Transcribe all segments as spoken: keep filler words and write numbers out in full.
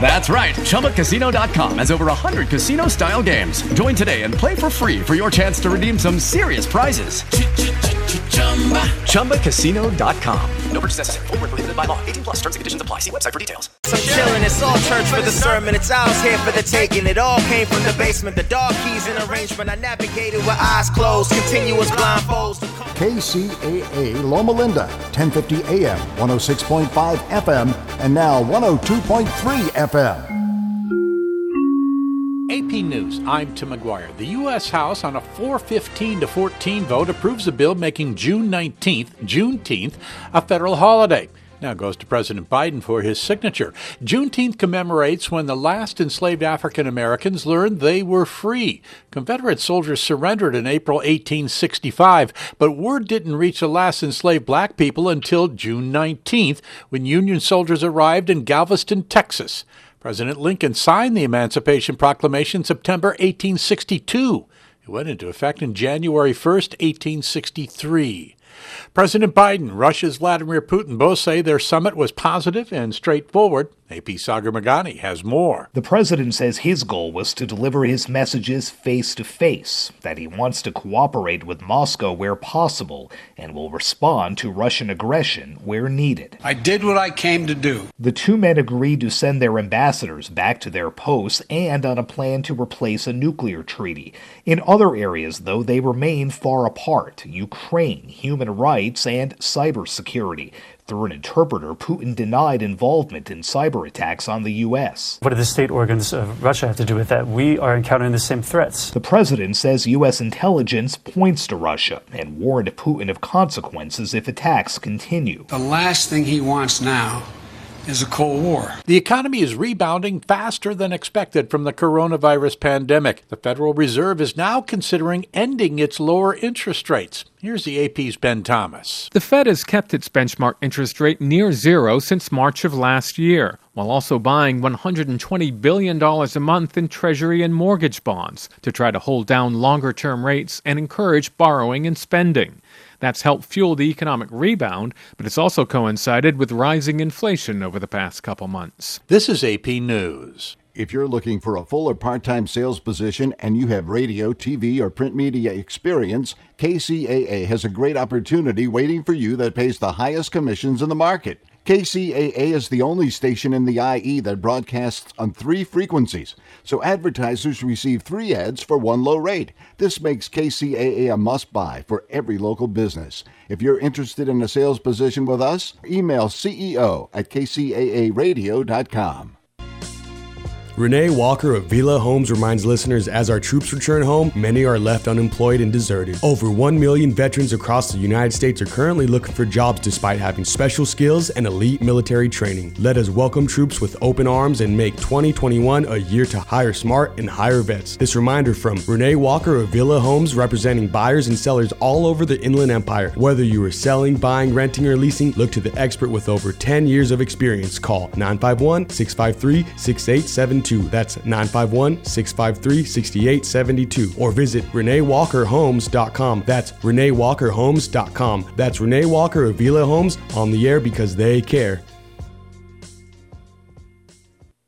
That's right. Chumba Casino dot com has over one hundred casino-style games. Join today and play for free for your chance to redeem some serious prizes. Chumba Casino dot com. No purchase necessary. Void where prohibited by law. eighteen plus. Terms and conditions apply. See website for details. So chillin', it's all church for the sermon. It's ours here for the taking. It all came from the basement. The dog keys in arrangement. I navigated with eyes closed. Continuous blindfolds. K C A A Loma Linda, ten fifty A M, one oh six point five F M, and now one oh two point three F M. A P News, I'm Tim McGuire. The U S. House on a four fifteen to fourteen vote approves a bill making June nineteenth, Juneteenth, a federal holiday. Now goes to President Biden for his signature. Juneteenth commemorates when the last enslaved African Americans learned they were free. Confederate soldiers surrendered in April eighteen sixty-five, but word didn't reach the last enslaved black people until June nineteenth, when Union soldiers arrived in Galveston, Texas. President Lincoln signed the Emancipation Proclamation September eighteen sixty-two. It went into effect on January first, eighteen sixty-three. President Biden, Russia's Vladimir Putin both say their summit was positive and straightforward. A P Sagar Magani has more. The president says his goal was to deliver his messages face-to-face, that he wants to cooperate with Moscow where possible, and will respond to Russian aggression where needed. I did what I came to do. The two men agreed to send their ambassadors back to their posts and on a plan to replace a nuclear treaty. In other areas, though, they remain far apart. Ukraine, human rights, and cybersecurity. Through an interpreter, Putin denied involvement in cyber attacks on the U S. What do the state organs of Russia have to do with that? We are encountering the same threats. The president says U S intelligence points to Russia and warned Putin of consequences if attacks continue. The last thing he wants now is a Cold War. The economy is rebounding faster than expected from the coronavirus pandemic. The Federal Reserve is now considering ending its lower interest rates. Here's the A P's Ben Thomas. The Fed has kept its benchmark interest rate near zero since March of last year, while also buying one hundred twenty billion dollars a month in Treasury and mortgage bonds to try to hold down longer-term rates and encourage borrowing and spending. That's helped fuel the economic rebound, but it's also coincided with rising inflation over the past couple months. This is A P News. If you're looking for a full or part-time sales position and you have radio, T V, or print media experience, K C A A has a great opportunity waiting for you that pays the highest commissions in the market. K C A A is the only station in the I E that broadcasts on three frequencies, so advertisers receive three ads for one low rate. This makes K C A A a must-buy for every local business. If you're interested in a sales position with us, email C E O at K C A A radio dot com. Renee Walker of Villa Homes reminds listeners, as our troops return home, many are left unemployed and deserted. Over one million veterans across the United States are currently looking for jobs despite having special skills and elite military training. Let us welcome troops with open arms and make twenty twenty-one a year to hire smart and hire vets. This reminder from Renee Walker of Villa Homes, representing buyers and sellers all over the Inland Empire. Whether you are selling, buying, renting, or leasing, look to the expert with over ten years of experience. Call nine five one, six five three, six eight seven two. That's nine five one, six five three, six eight seven two. Or visit Renee Walker Homes dot com. That's Renee Walker Homes dot com. That's Renee Walker of Villa Homes, on the air because they care.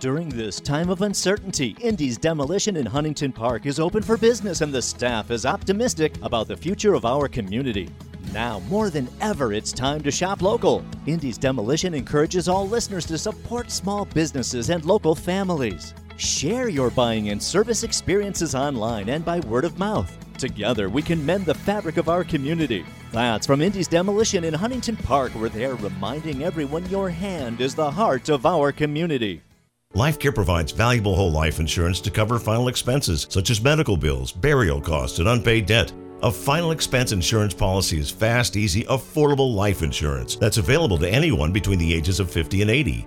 During this time of uncertainty, Indy's Demolition in Huntington Park is open for business, and the staff is optimistic about the future of our community. Now, more than ever, it's time to shop local. Indy's Demolition encourages all listeners to support small businesses and local families. Share your buying and service experiences online and by word of mouth. Together, we can mend the fabric of our community. That's from Indy's Demolition in Huntington Park, where they're reminding everyone your hand is the heart of our community. LifeCare provides valuable whole life insurance to cover final expenses, such as medical bills, burial costs, and unpaid debt. A final expense insurance policy is fast, easy, affordable life insurance that's available to anyone between the ages of fifty and eighty.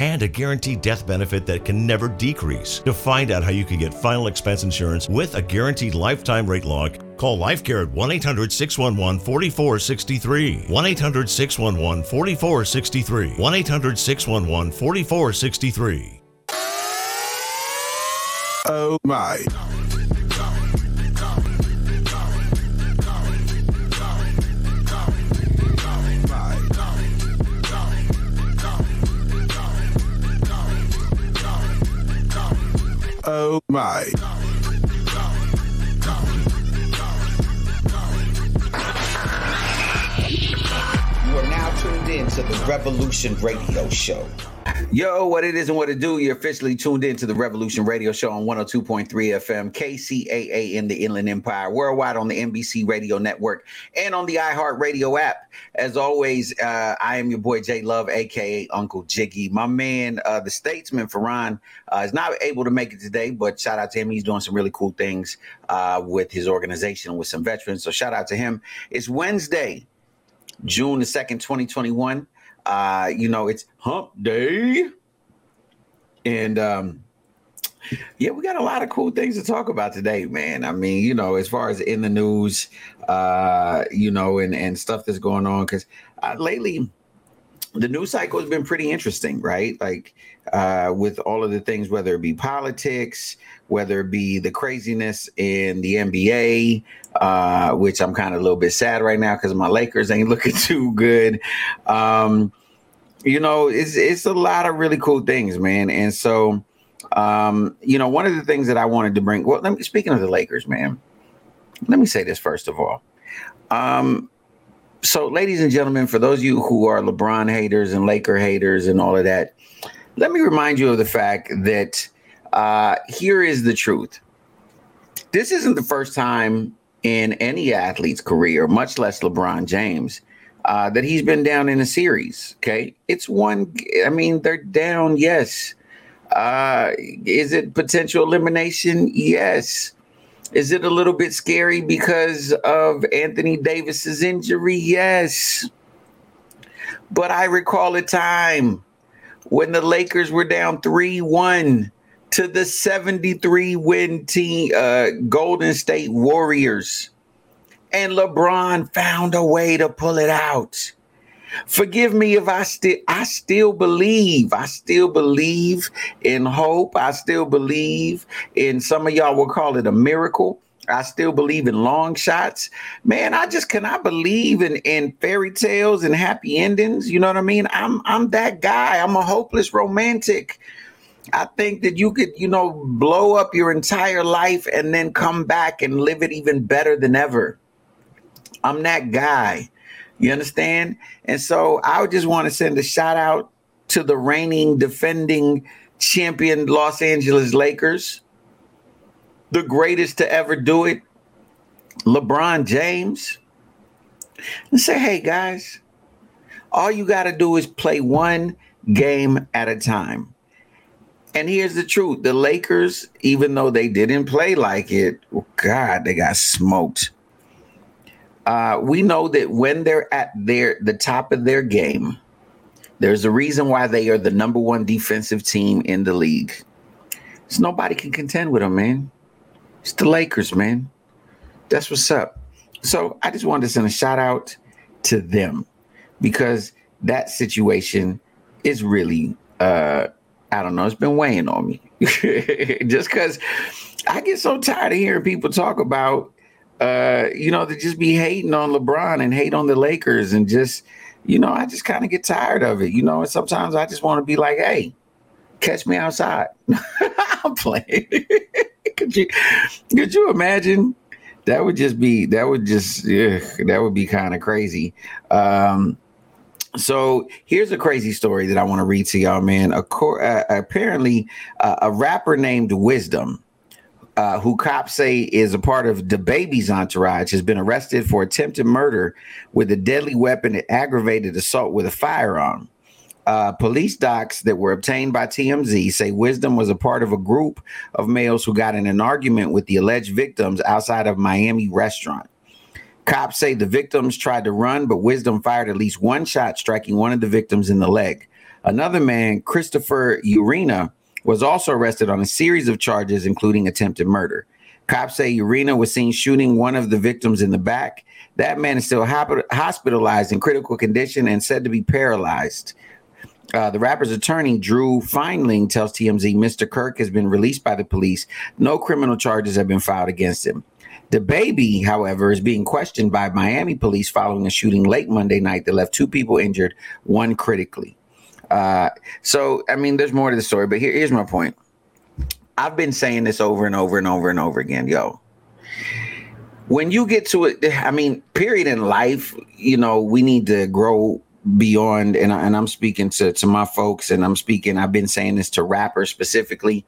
and a guaranteed death benefit that can never decrease. To find out how you can get final expense insurance with a guaranteed lifetime rate lock, call LifeCare at one eight hundred, six one one, four four six three. one eight hundred, six one one, four four six three. one eight hundred, six one one, four four six three. Oh my. Oh my. You are now tuned in to the Revolution Radio Show. Yo, what it is and what it do, you're officially tuned in to the Revolution Radio Show on one oh two point three F M, K C A A in the Inland Empire, worldwide on the N B C Radio Network, and on the iHeartRadio app. As always, uh, I am your boy Jay Love, a k a. Uncle Jiggy. My man, uh, the statesman, Ferran, uh, is not able to make it today, but shout out to him. He's doing some really cool things uh, with his organization, with some veterans, so shout out to him. It's Wednesday, June the second, twenty twenty-one. Uh, you know, it's hump day. And, um, yeah, we got a lot of cool things to talk about today, man. I mean, you know, as far as in the news, uh, you know, and, and stuff that's going on, because uh, lately the news cycle has been pretty interesting, right? Like uh, with all of the things, whether it be politics, whether it be the craziness in the N B A, uh, which I'm kind of a little bit sad right now because my Lakers ain't looking too good. Um, you know, it's it's a lot of really cool things, man. And so, um, you know, one of the things that I wanted to bring, well, let me, speaking of the Lakers, man, let me say this first of all. Um, so, ladies and gentlemen, for those of you who are LeBron haters and Laker haters and all of that, let me remind you of the fact that Uh, here is the truth. This isn't the first time in any athlete's career, much less LeBron James, uh, that he's been down in a series. Okay. It's one. I mean, they're down. Yes. Uh, is it potential elimination? Yes. Is it a little bit scary because of Anthony Davis's injury? Yes. But I recall a time when the Lakers were down three one. To the seventy-three win team, uh, Golden State Warriors. And LeBron found a way to pull it out. Forgive me if I still, I still believe, I still believe in hope. I still believe in, some of y'all will call it a miracle. I still believe in long shots, man. I just cannot believe in, in fairy tales and happy endings. You know what I mean? I'm, I'm that guy. I'm a hopeless romantic. I think that you could, you know, blow up your entire life and then come back and live it even better than ever. I'm that guy. You understand? And so I would just want to send a shout out to the reigning, defending champion Los Angeles Lakers, the greatest to ever do it, LeBron James, and say, hey, guys, all you got to do is play one game at a time. And here's the truth. The Lakers, even though they didn't play like it, oh God, they got smoked. Uh, we know that when they're at their the top of their game, there's a reason why they are the number one defensive team in the league. So nobody can contend with them, man. It's the Lakers, man. That's what's up. So I just wanted to send a shout out to them because that situation is really, uh, I don't know, it's been weighing on me. Just because I get so tired of hearing people talk about, uh, you know, they just be hating on LeBron and hate on the Lakers and just, you know, I just kind of get tired of it, you know, and sometimes I just want to be like, hey, catch me outside. I'm playing. could you, could you imagine? That would just be, that would just, yeah, that would be kind of crazy. Um, so here's a crazy story that I want to read to y'all, man. A cor- uh, apparently, uh, a rapper named Wisdom, uh, who cops say is a part of DaBaby's entourage, has been arrested for attempted murder with a deadly weapon and aggravated assault with a firearm. Uh, police docs that were obtained by T M Z say Wisdom was a part of a group of males who got in an argument with the alleged victims outside of Miami restaurant. Cops say the victims tried to run, but Wisdom fired at least one shot, striking one of the victims in the leg. Another man, Christopher Urena, was also arrested on a series of charges, including attempted murder. Cops say Urena was seen shooting one of the victims in the back. That man is still hospitalized in critical condition and said to be paralyzed. Uh, the rapper's attorney, Drew Feinling, tells T M Z Mister Kirk has been released by the police. No criminal charges have been filed against him. DaBaby, however, is being questioned by Miami police following a shooting late Monday night that left two people injured, one critically. Uh, so, I mean, there's more to the story, but here, here's my point. I've been saying this over and over and over and over again. Yo, when you get to it, I mean, period in life, you know, we need to grow beyond, and, I, and I'm speaking to, to my folks, and I'm speaking, I've been saying this to rappers specifically,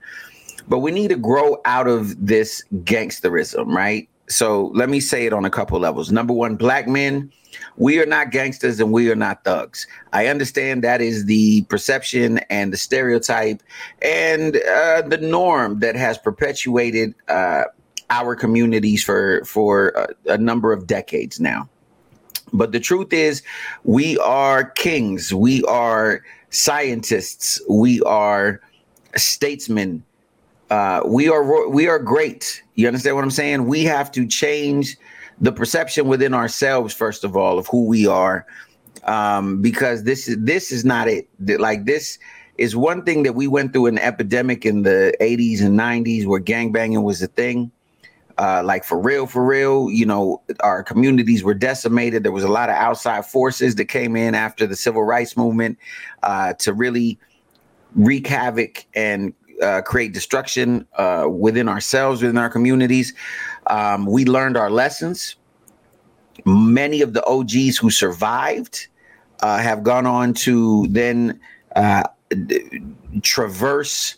but we need to grow out of this gangsterism, right? So let me say it on a couple levels. Number one, black men, we are not gangsters and we are not thugs. I understand that is the perception and the stereotype and uh, the norm that has perpetuated uh, our communities for, for a, a number of decades now. But the truth is, we are kings, we are scientists, we are statesmen, uh, we are we are great. You understand what I'm saying? We have to change the perception within ourselves, first of all, of who we are, um, because this is this is not it. Like, this is one thing that we went through an epidemic in the eighties and nineties where gangbanging was a thing. Uh, like for real, for real, you know, our communities were decimated. There was a lot of outside forces that came in after the civil rights movement uh, to really wreak havoc and uh, create destruction uh, within ourselves, within our communities. Um, we learned our lessons. Many of the O Gs who survived uh, have gone on to then uh, traverse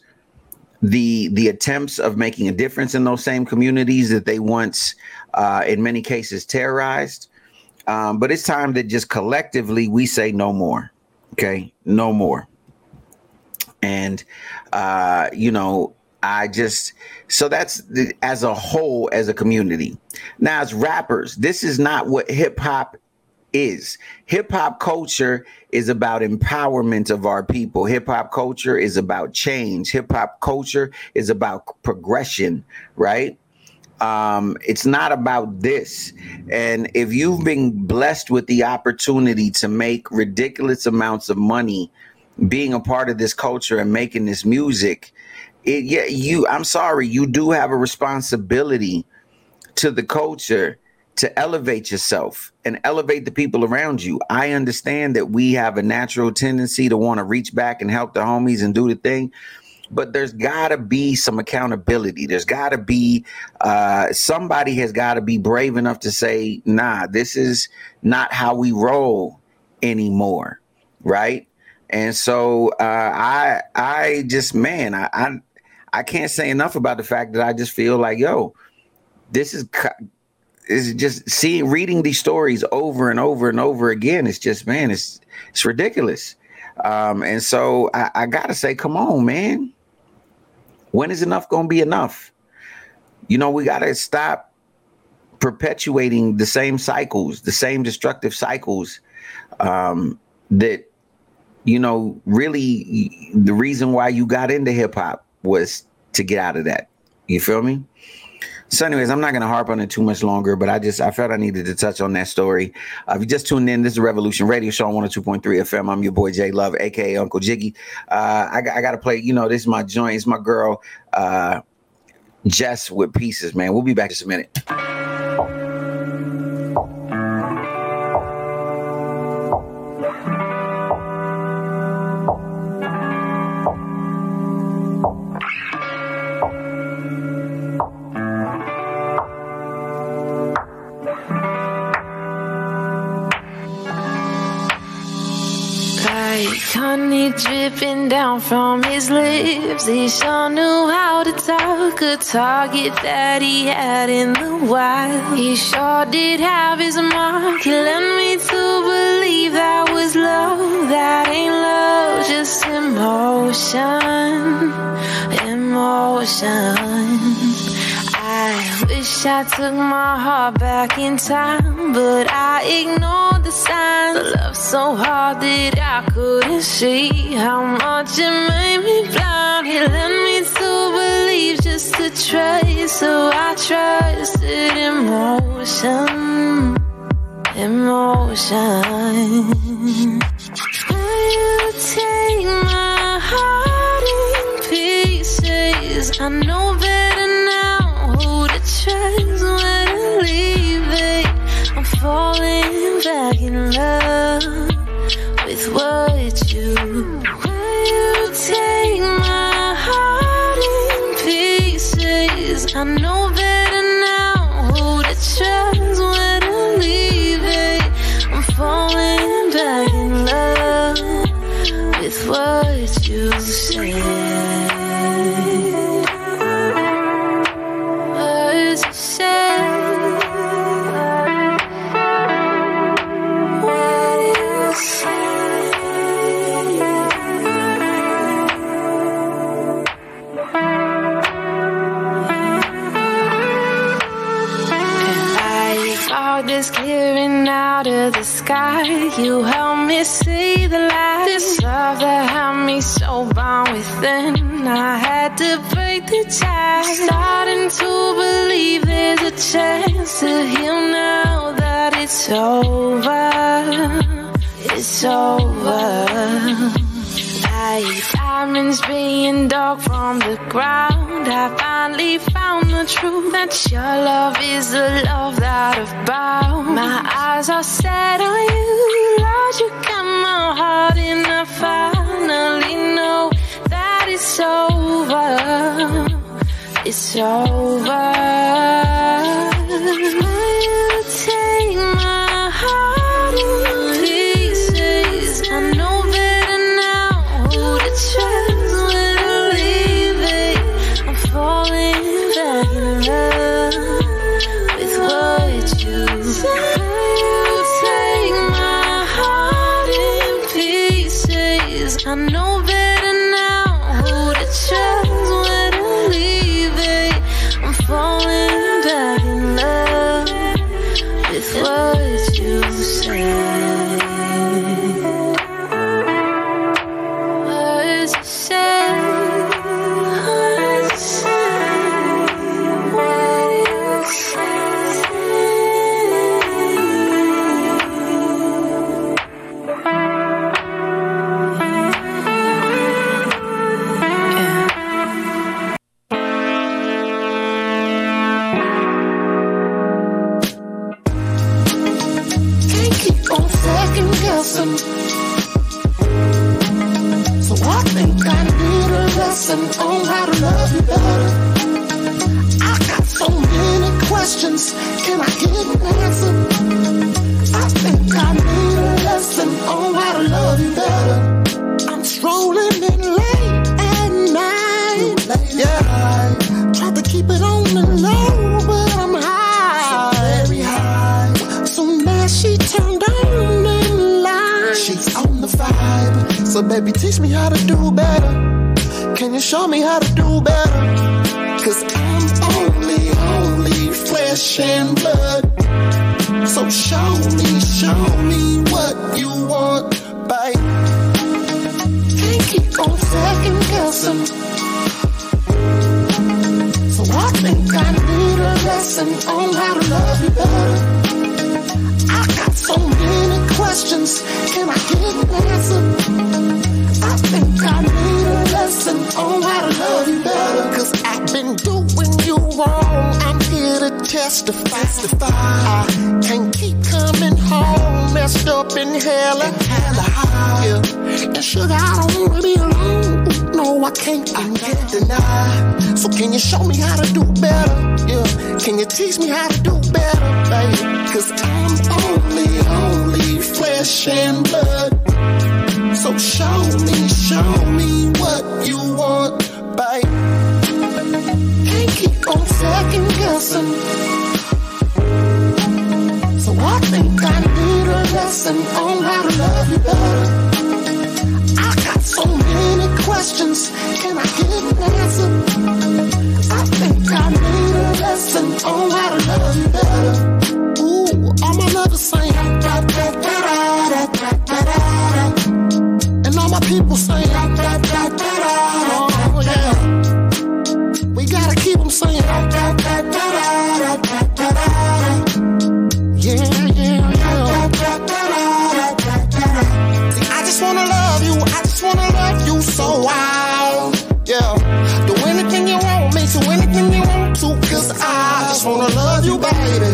The the attempts of making a difference in those same communities that they once, uh, in many cases, terrorized. Um, but it's time that just collectively we say no more. OK, no more. And, uh, you know, I just so that's the, as a whole, as a community. Now, as rappers, this is not what hip hop is. Hip hop culture is about empowerment of our people. Hip hop culture is about change. Hip hop culture is about progression, right? Um, it's not about this. And if you've been blessed with the opportunity to make ridiculous amounts of money being a part of this culture and making this music, it, yeah, you, I'm sorry, you do have a responsibility to the culture to elevate yourself and elevate the people around you. I understand that we have a natural tendency to want to reach back and help the homies and do the thing, but there's got to be some accountability. There's got to be uh, somebody has got to be brave enough to say, nah, this is not how we roll anymore, right? And so uh, I I just, man, I, I I can't say enough about the fact that I just feel like, yo, this is is just seeing, reading these stories over and over and over again. It's just, man, it's it's ridiculous. Um, and so I, I got to say, come on, man. When is enough going to be enough? You know, we got to stop perpetuating the same cycles, the same destructive cycles um, that, you know, really the reason why you got into hip hop was to get out of that. You feel me? So anyways, I'm not going to harp on it too much longer, but I just, I felt I needed to touch on that story. Uh, if you just tuned in, this is Revolution Radio Show on one oh two point three F M. I'm your boy, Jay Love, a k a. Uncle Jiggy. Uh, I, I got to play, you know, this is my joint. It's my girl, uh, Jess with Pieces, man. We'll be back in just a minute. Honey dripping down from his lips. He sure knew how to talk, a target that he had in the wild. He sure did have his mark. He led me to believe that was love. That ain't love, just emotion, emotion. I wish I took my heart back in time, but I ignored the signs. Love so hard that I couldn't see how much it made me blind. It led me to believe just to trust, so I trusted emotion, emotion. Will you take my heart in pieces? I know better now. Tracks when I leave it, I'm falling back in love with what you. Will you take my heart in pieces? I know better now. Hold the tracks when I leave it, I'm falling back in love with what you say. Is clearing out of the sky. You helped me see the light. This love that had me so bound within, I had to break the tie. Starting to believe there's a chance to heal now that it's over. It's over. Like diamonds being dark from the ground, I finally found the truth that your love is the love that I've bound. My eyes are set on you, Lord, you got my heart, and I finally know that it's over. It's over. Will you take my heart in pieces? I know that. Trust when I leave it, I'm falling back in love with what you say. You take my heart in pieces. I know better now. Who to trust when I leave it, I'm falling back in love with what you say. I Rolling in late at night. Late yeah. Night. Tried to keep it on the low, but I'm high. So very high. So now she turned on and light. She's on the vibe. So baby, teach me how to do better. Can you show me how to do better? Cause I'm only, only flesh and blood. So show me, show me what you want, babe. Can't keep on second guessing. So I think I need a lesson on how to love you better. I got so many questions, can I get an answer? I think I need a lesson on how to love you better. Cause I've been doing you wrong, I'm here to testify. testify. I can't keep coming home, messed up in hella, hella high. Yeah. And sugar, I don't wanna be alone. No, I can't, I can't deny. So can you show me how to do better? Yeah. Can you teach me how to do better, baby? Cause I'm only, only flesh and blood. So show me, show me what you want, baby. Can't keep on second guessing. So I think I need a lesson on how to love you better. I got so many questions, can I get an answer? I think I need a lesson on how to love you better. Ooh, all my lovers sing da, da, da, da, da, da, da. And all my people sing da, da, da, da, da. Oh yeah. We gotta keep them saying da, da, da, da, da, da, da, da. Yeah, yeah, yeah. Da, da, da, da, da, da. See, I just wanna love you, I just wanna love you so wild. Yeah, do anything you want me to, anything you want to. Cause I just wanna love you, baby.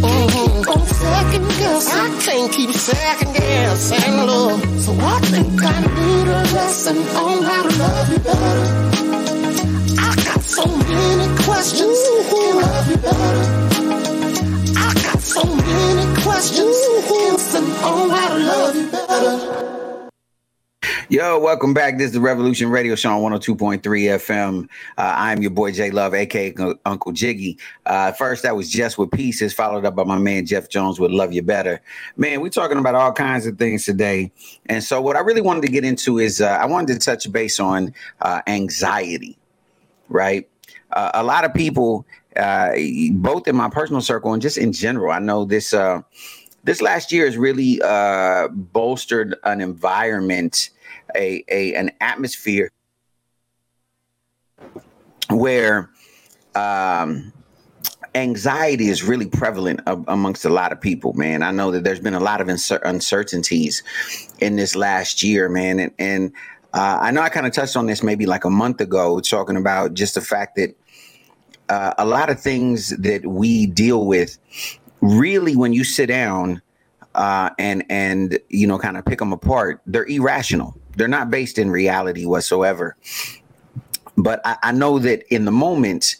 Mm-hmm. Don't second guess. I can't keep second guessing love. So I think I need a lesson on how to love you better. So many questions, can I love you better? I got so many questions, answering on how to love you better. Yo, welcome back. This is the Revolution Radio Show on one oh two point three F M. Uh, I'm your boy Jay Love, a k a. Uncle Jiggy. Uh, first, that was Jess with Pieces, followed up by my man Jeff Jones with Love You Better. Man, we're talking about all kinds of things today. And so what I really wanted to get into is uh, I wanted to touch base on uh, anxiety. Right. Uh, a lot of people, uh, both in my personal circle and just in general, I know this uh, this last year has really uh, bolstered an environment, a, a an atmosphere where um, anxiety is really prevalent ab- amongst a lot of people, man. I know that there's been a lot of inser- uncertainties in this last year, man. And, and Uh, I know I kind of touched on this maybe like a month ago, talking about just the fact that uh, a lot of things that we deal with, really, when you sit down uh, and and, you know, kind of pick them apart, they're irrational. They're not based in reality whatsoever. But I, I know that in the moment,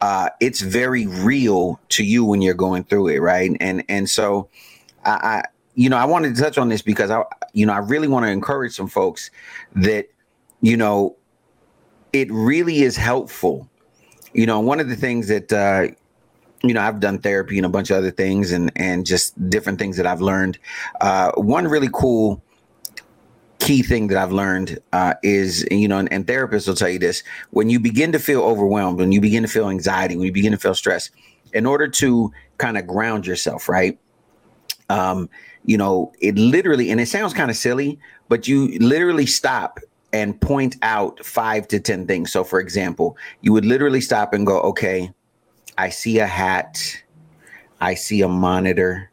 uh, it's very real to you when you're going through it. Right. And and so I, I you know, I wanted to touch on this because I, you know, I really want to encourage some folks that, you know, it really is helpful. You know, one of the things that, uh, you know, I've done therapy and a bunch of other things and, and just different things that I've learned. Uh, one really cool key thing that I've learned uh, is, you know, and, and therapists will tell you this, when you begin to feel overwhelmed, when you begin to feel anxiety, when you begin to feel stress, in order to kind of ground yourself, right? Um, you know, it literally, and it sounds kind of silly, but you literally stop and point out five to ten things. So, for example, you would literally stop and go, okay, I see a hat. I see a monitor.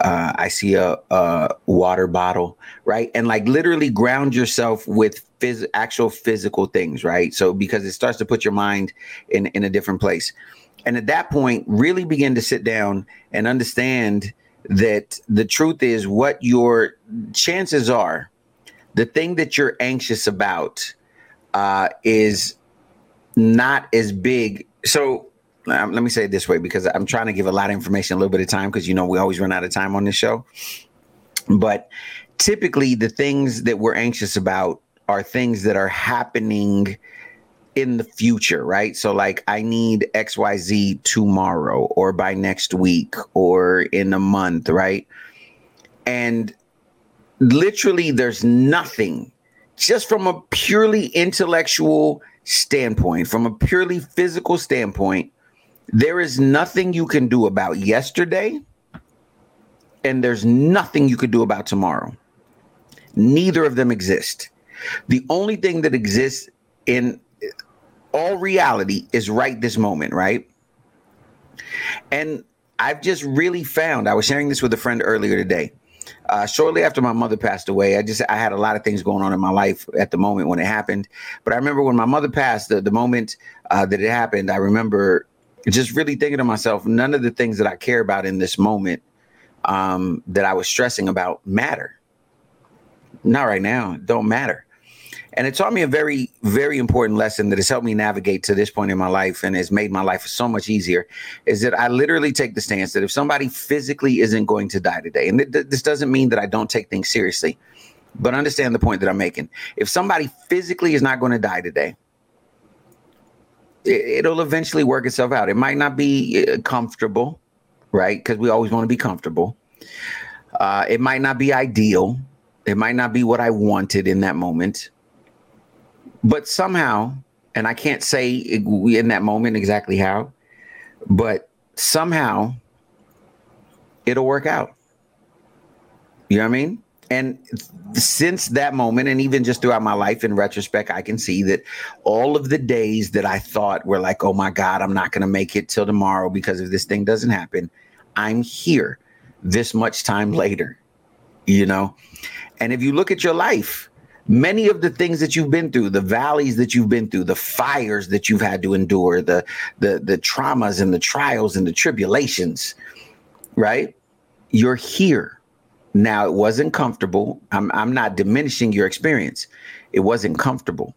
Uh, I see a, a water bottle, right? And like literally ground yourself with phys- actual physical things, right? So because it starts to put your mind in, in a different place. And at that point, really begin to sit down and understand that the truth is what your chances are, the thing that you're anxious about uh, is not as big. So um, let me say it this way, because I'm trying to give a lot of information, a little bit of time, because, you know, we always run out of time on this show. But typically the things that we're anxious about are things that are happening in the future, right? So like, I need X Y Z tomorrow or by next week or in a month, right? And literally there's nothing, just from a purely intellectual standpoint, from a purely physical standpoint, there is nothing you can do about yesterday, and there's nothing you could do about tomorrow. Neither of them exist. The only thing that exists in all reality is right this moment, right? And I've just really found, I was sharing this with a friend earlier today. Uh, shortly after my mother passed away, I just I had a lot of things going on in my life at the moment when it happened. But I remember when my mother passed, the, the moment uh, that it happened, I remember just really thinking to myself, none of the things that I care about in this moment um, that I was stressing about matter. Not right now. Don't matter. And it taught me a very, very important lesson that has helped me navigate to this point in my life and has made my life so much easier, is that I literally take the stance that if somebody physically isn't going to die today, and th- th- this doesn't mean that I don't take things seriously, but understand the point that I'm making. If somebody physically is not going to die today, it- it'll eventually work itself out. It might not be uh, comfortable, right? Because we always want to be comfortable. Uh, it might not be ideal. It might not be what I wanted in that moment. But somehow, and I can't say in that moment exactly how, but somehow it'll work out. You know what I mean? And since that moment, and even just throughout my life in retrospect, I can see that all of the days that I thought were like, oh my God, I'm not going to make it till tomorrow because if this thing doesn't happen, I'm here this much time later, you know? And if you look at your life, many of the things that you've been through, the valleys that you've been through, the fires that you've had to endure, the the the traumas and the trials and the tribulations, right? You're here. Now, it wasn't comfortable. I'm I'm not diminishing your experience. It wasn't comfortable.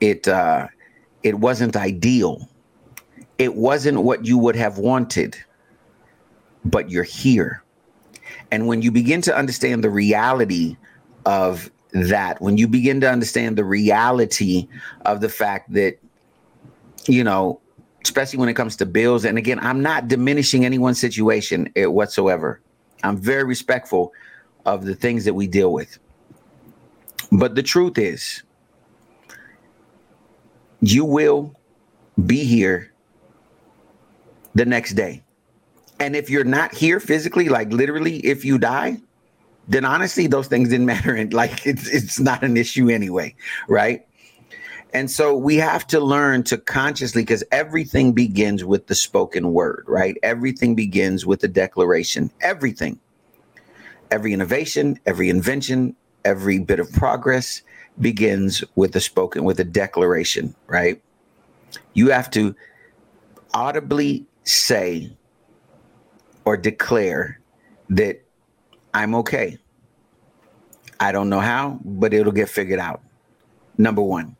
It uh, it wasn't ideal. It wasn't what you would have wanted, but you're here. And when you begin to understand the reality of that, when you begin to understand the reality of the fact that, you know, especially when it comes to bills, and again, I'm not diminishing anyone's situation whatsoever. I'm very respectful of the things that we deal with. But the truth is, you will be here the next day. And if you're not here physically, like literally, if you die, then honestly, those things didn't matter. And like, it's it's not an issue anyway, right? And so we have to learn to consciously, because everything begins with the spoken word, right? Everything begins with a declaration, everything. Every innovation, every invention, every bit of progress begins with a spoken, with a declaration, right? You have to audibly say or declare that I'm okay. I don't know how, but it'll get figured out. Number one.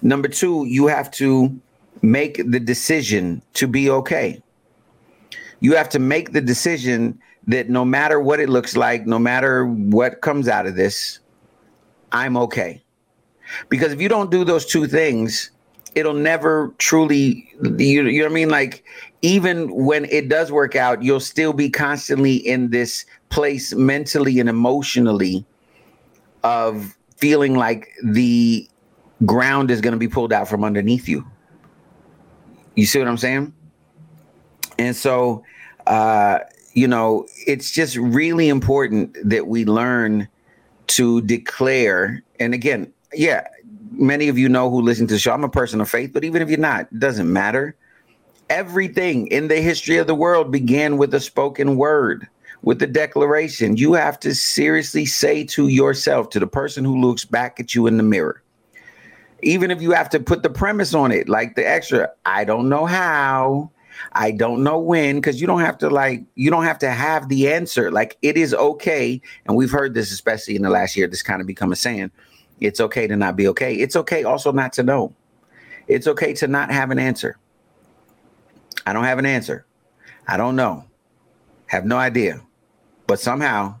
Number two, you have to make the decision to be okay. You have to make the decision that no matter what it looks like, no matter what comes out of this, I'm okay. Because if you don't do those two things, it'll never truly, you, you know what I mean? Like, even when it does work out, you'll still be constantly in this place mentally and emotionally of feeling like the ground is going to be pulled out from underneath you. You see what I'm saying? And so, uh, you know, it's just really important that we learn to declare. And again, yeah, many of you know who listen to the show, I'm a person of faith, but even if you're not, it doesn't matter. Everything in the history of the world began with a spoken word, with a declaration. You have to seriously say to yourself, to the person who looks back at you in the mirror, even if you have to put the premise on it, like the extra, I don't know how, I don't know when, because you don't have to like, you don't have to have the answer. Like, it is okay. And we've heard this, especially in the last year, this kind of become a saying. It's okay to not be okay. It's okay also not to know. It's okay to not have an answer. I don't have an answer. I don't know. Have no idea. But somehow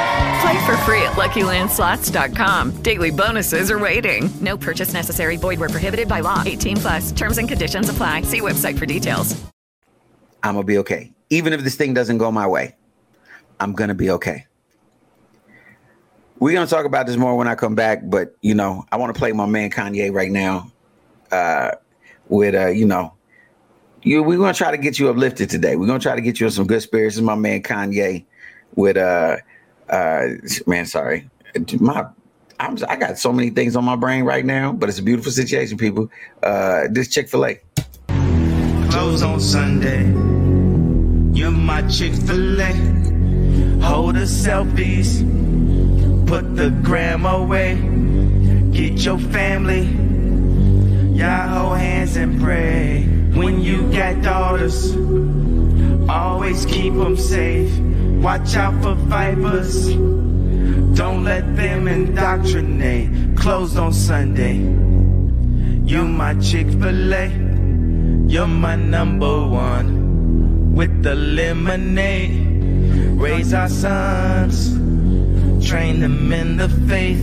Play for free at Lucky Land Slots dot com. Daily bonuses are waiting. No purchase necessary. Void where prohibited by law. eighteen plus. Terms and conditions apply. See website for details. I'm going to be okay. Even if this thing doesn't go my way, I'm going to be okay. We're going to talk about this more when I come back, but, you know, I want to play my man Kanye right now uh, with, uh, you know, you. We're going to try to get you uplifted today. We're going to try to get you in some good spirits. This is my man Kanye with, uh, uh, man, sorry. My, I'm, I got so many things on my brain right now, but it's a beautiful situation, people. Uh, this Chick-fil-A. Close on Sunday. You're my Chick-fil-A. Hold the selfies. Put the gram away. Get your family. Y'all hold hands and pray. When you got daughters, always keep them safe. Watch out for vipers. Don't let them indoctrinate. Close on Sunday. You're my Chick-fil-A. You're my number one with the lemonade. Raise our sons, train them in the faith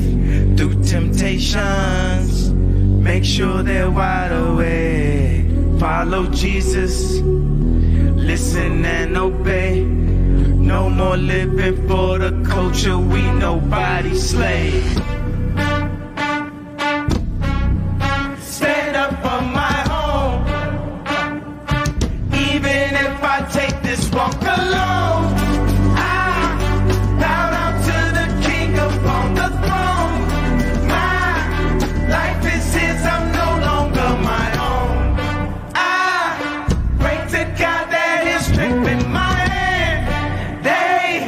through temptations. Make sure they're wide awake. Follow Jesus, listen and obey. No more living for the culture, we nobody slave. Stand up for my this walk alone. I bow down to the king upon the throne. My life is his, I'm no longer my own. I pray to God that his strength in my hand. They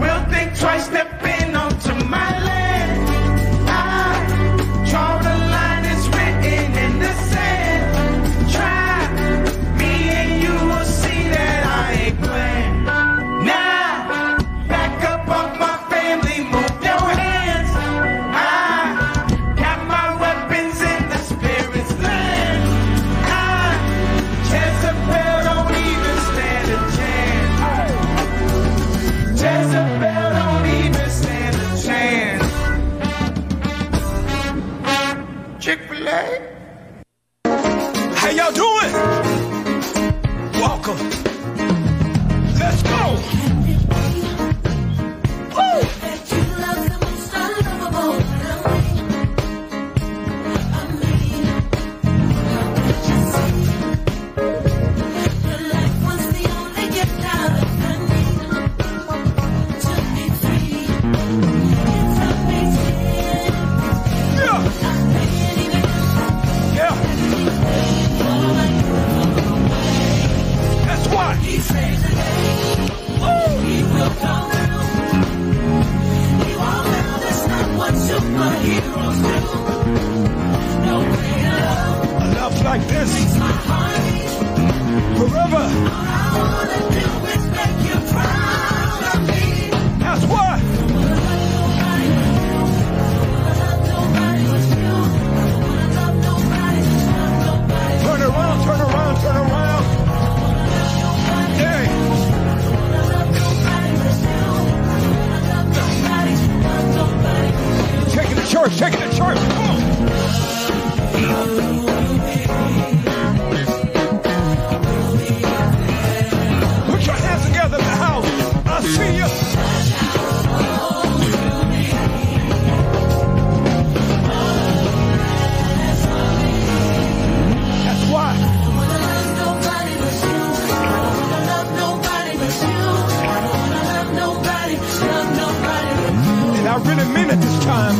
will think twice stepping onto my land. I draw the line, it's written in the sand. Try me and you will see that. Now, back up off my family, move your hands. I got my weapons in the spirit's land. I, Jezebel don't even stand a chance. Jezebel don't even stand a chance. Chick-fil-A. How y'all doing? Welcome. Let's go! Woo! That you love the most unlovable. I mean, how could you see? Your life was the only gift out of the need to be free. It's amazing. Yeah! I can't even yeah! That's why! He says it. Superheroes do. No greater love. A love like this. Makes my heart beat. Forever. All I wanna do is make you proud of me. That's what. Don't wanna love nobody but you. Don't wanna love nobody but you. Don't wanna love nobody, love nobody. Turn around, turn around, turn around. Don't wanna love nobody. Yeah. Don't wanna love nobody but you. Don't wanna love nobody, love nobody but you. Taking the church, taking the church, come on. Put your hands together in the house. I see you. That's why. I wanna love nobody but you. I wanna love nobody but you. I wanna love nobody, love nobody but you. And I really mean it this time.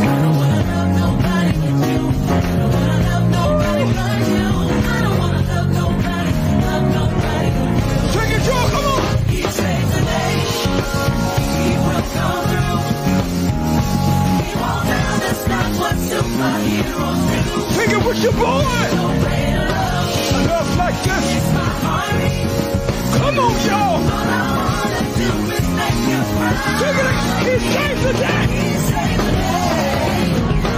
Take it with your boy. I love like this. He saved the day. He saved the day. Oh!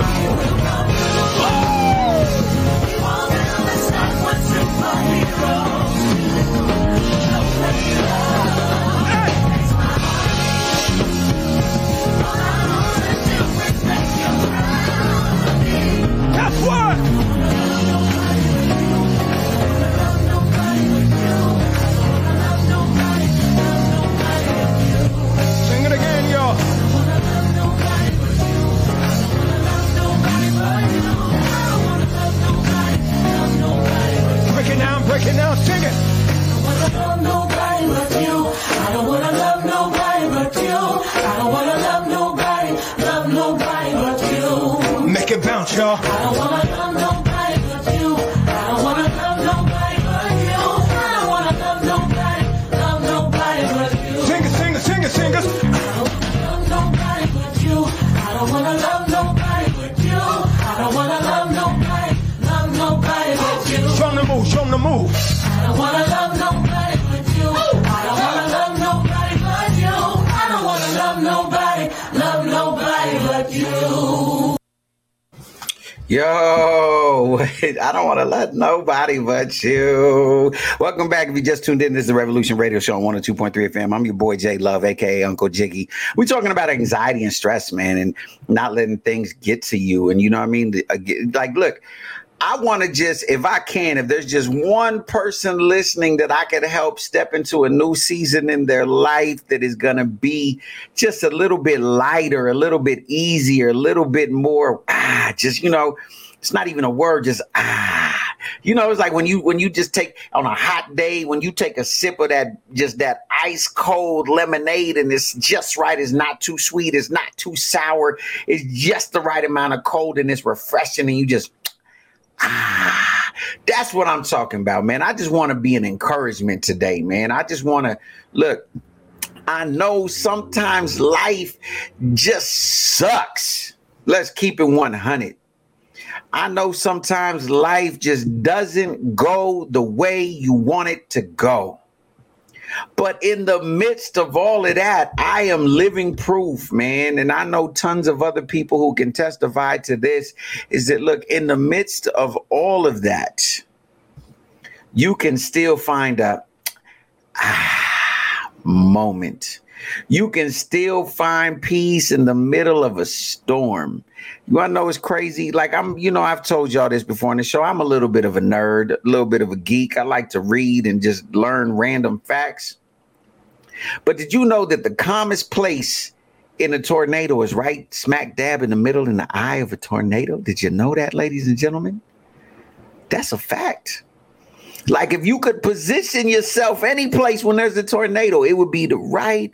He won't ever stop once and for heroes. No pressure. Hey! That's my heart. All I wanna do is make you proud. That's what? Love nobody with you. Love nobody with you. Sing it again, y'all. Break it down, break it down, sing it. I don't wanna love nobody but you. I don't wanna love nobody but you. I don't wanna love nobody, love nobody but you. Make it bounce, y'all. I don't wanna love nobody but you. I don't wanna love nobody but you. I don't wanna love nobody, love nobody but you. Sing it, sing it, sing it, sing it. I don't wanna love nobody but you. I don't wanna love nobody, love nobody but you. Show 'em the move, show 'em the move. I don't wanna love nobody but you. I don't wanna love nobody but you. I don't wanna love nobody, love nobody but you. Yo, I don't want to let nobody but you. Welcome back. If you just tuned in, this is the Revolution Radio Show on one oh two point three F M. I'm your boy, Jay Love, a k a. Uncle Jiggy. We're talking about anxiety and stress, man, and not letting things get to you. And you know what I mean? Like, look, I want to just, if I can, if there's just one person listening that I could help step into a new season in their life that is going to be just a little bit lighter, a little bit easier, a little bit more, ah, just, you know, it's not even a word, just, ah, you know, it's like when you, when you just take on a hot day, when you take a sip of that, just that ice cold lemonade and it's just right. It's not too sweet. It's not too sour. It's just the right amount of cold and it's refreshing and you just, ah, that's what I'm talking about, man. I just want to be an encouragement today, man. I just want to look. I know sometimes life just sucks. Let's keep it one hundred. I know sometimes life just doesn't go the way you want it to go. But in the midst of all of that, I am living proof, man. And I know tons of other people who can testify to this, is that, look, in the midst of all of that, you can still find a ah, moment. You can still find peace in the middle of a storm. You want to know it's crazy? Like I'm, you know, I've told y'all this before on the show. I'm a little bit of a nerd, a little bit of a geek. I like to read and just learn random facts. But did you know that the calmest place in a tornado is right smack dab in the middle in the eye of a tornado? Did you know that, ladies and gentlemen? That's a fact. Like if you could position yourself any place when there's a tornado, it would be the right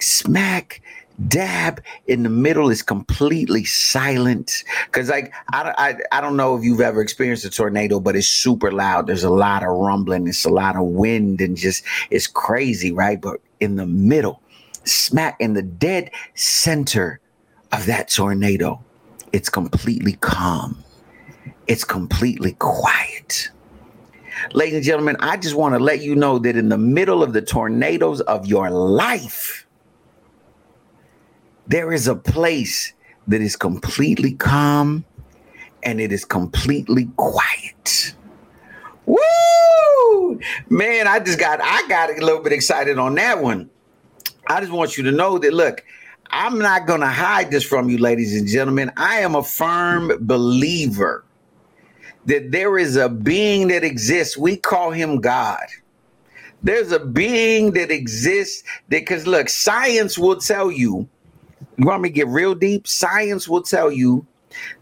smack dab in the middle. Is completely silent because like I, I, I don't know if you've ever experienced a tornado, but it's super loud. There's a lot of rumbling. It's a lot of wind and just it's crazy. Right. But in the middle, smack in the dead center of that tornado, it's completely calm. It's completely quiet. Ladies and gentlemen, I just want to let you know that in the middle of the tornadoes of your life, there is a place that is completely calm and it is completely quiet. Woo! Man, I just got, I got a little bit excited on that one. I just want you to know that, look, I'm not going to hide this from you, ladies and gentlemen. I am a firm believer that there is a being that exists. We call him God. There's a being that exists that, because look, science will tell you, you want me to get real deep? Science will tell you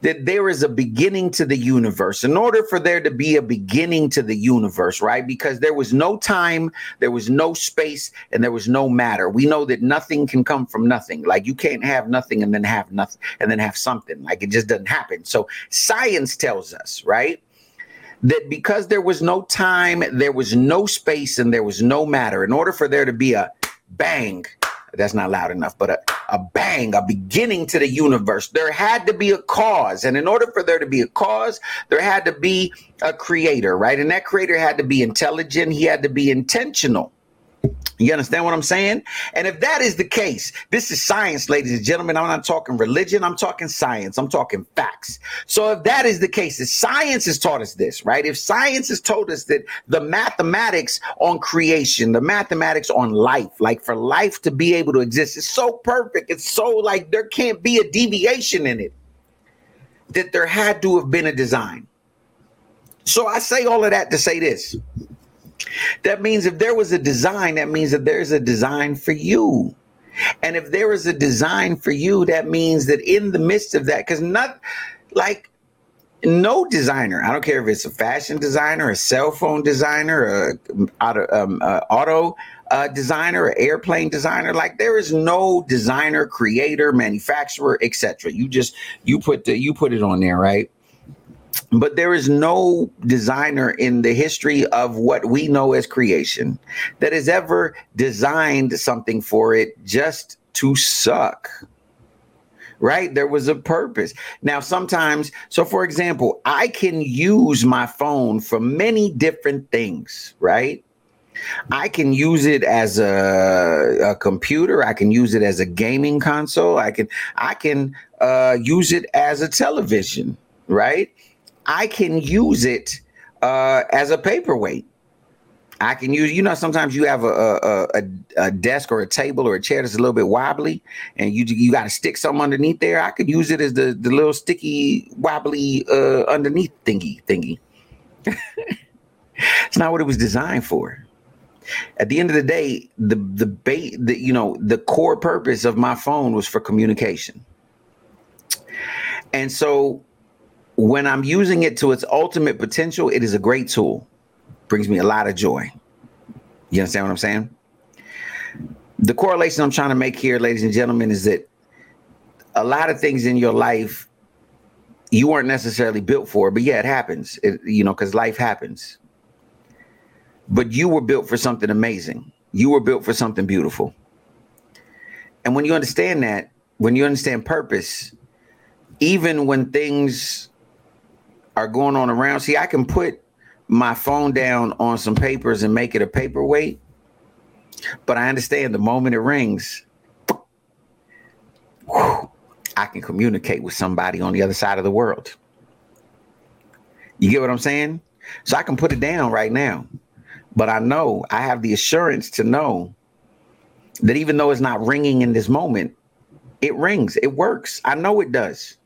that there is a beginning to the universe. In order for there to be a beginning to the universe, right? Because there was no time, there was no space, and there was no matter. We know that nothing can come from nothing. Like you can't have nothing and then have nothing and then have something. Like it just doesn't happen. So science tells us, right? That because there was no time, there was no space, and there was no matter. In order for there to be a bang, that's not loud enough, but a, a bang, a beginning to the universe. There had to be a cause. And in order for there to be a cause, there had to be a creator, right? And that creator had to be intelligent. He had to be intentional. You understand what I'm saying? And if that is the case, this is science, ladies and gentlemen. I'm not talking religion. I'm talking science. I'm talking facts. So if that is the case, if science has taught us this, right? If science has told us that the mathematics on creation, the mathematics on life, like for life to be able to exist, it's so perfect. It's so like there can't be a deviation in it, that there had to have been a design. So I say all of that to say this. That means if there was a design, that means that there's a design for you. And if there is a design for you, that means that in the midst of that, because not like no designer, I don't care if it's a fashion designer, a cell phone designer, a auto, um, uh, auto uh, designer, an airplane designer, like there is no designer, creator, manufacturer, et cetera. You just you put the you put it on there, right? But there is no designer in the history of what we know as creation that has ever designed something for it just to suck, right? There was a purpose. Now, sometimes, so for example, I can use my phone for many different things, right? I can use it as a, a computer. I can use it as a gaming console. I can, I can uh, use it as a television, right? I can use it uh, as a paperweight. I can use, you know, sometimes you have a, a, a, a desk or a table or a chair that's a little bit wobbly and you you got to stick something underneath there. I could use it as the, the little sticky, wobbly uh, underneath thingy thingy. It's not what it was designed for. At the end of the day, the the, ba- the you know, the core purpose of my phone was for communication. And so when I'm using it to its ultimate potential, it is a great tool. Brings me a lot of joy. You understand what I'm saying? The correlation I'm trying to make here, ladies and gentlemen, is that a lot of things in your life you weren't necessarily built for, but yeah, it happens, it, you know, because life happens. But you were built for something amazing. You were built for something beautiful. And when you understand that, when you understand purpose, even when things are going on around. See, I can put my phone down on some papers and make it a paperweight, but I understand the moment it rings, whew, I can communicate with somebody on the other side of the world. You get what I'm saying? So I can put it down right now, but I know I have the assurance to know that even though it's not ringing in this moment, it rings, it works. I know it does.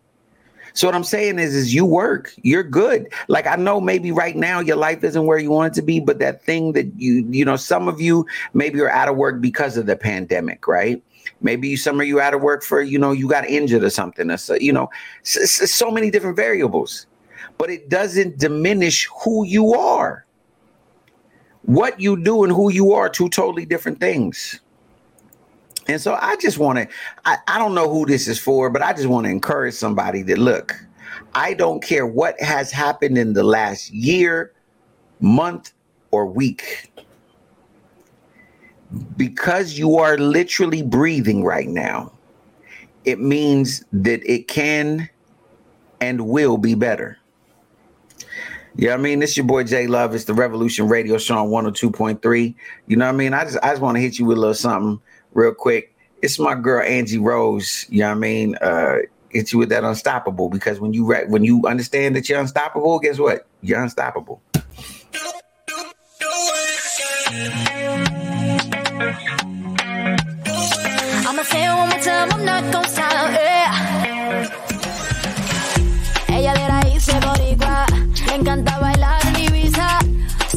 So what I'm saying is, is you work, you're good. Like, I know maybe right now your life isn't where you want it to be, but that thing that you, you know, some of you maybe are out of work because of the pandemic, right? Maybe you, some of you out of work for, you know, you got injured or something. Or so, you know, so, so many different variables, but it doesn't diminish who you are. What you do and who you are, two totally different things. And so I just want to, I, I don't know who this is for, but I just want to encourage somebody that, look, I don't care what has happened in the last year, month, or week. Because you are literally breathing right now, it means that it can and will be better. You know what I mean? It's your boy, Jay Love. It's the Revolution Radio Show on one oh two point three. You know what I mean? I just, I just want to hit you with a little something. Real quick, it's my girl Angie Rose. You know what I mean? Uh, hit you with that unstoppable, because when you re- when you understand that you're unstoppable, guess what? You're unstoppable. Do, do, do I'ma say it one more time, I'm not gonna stop. Yeah. Ella de raíz es boricua, le encanta bailar en Ibiza,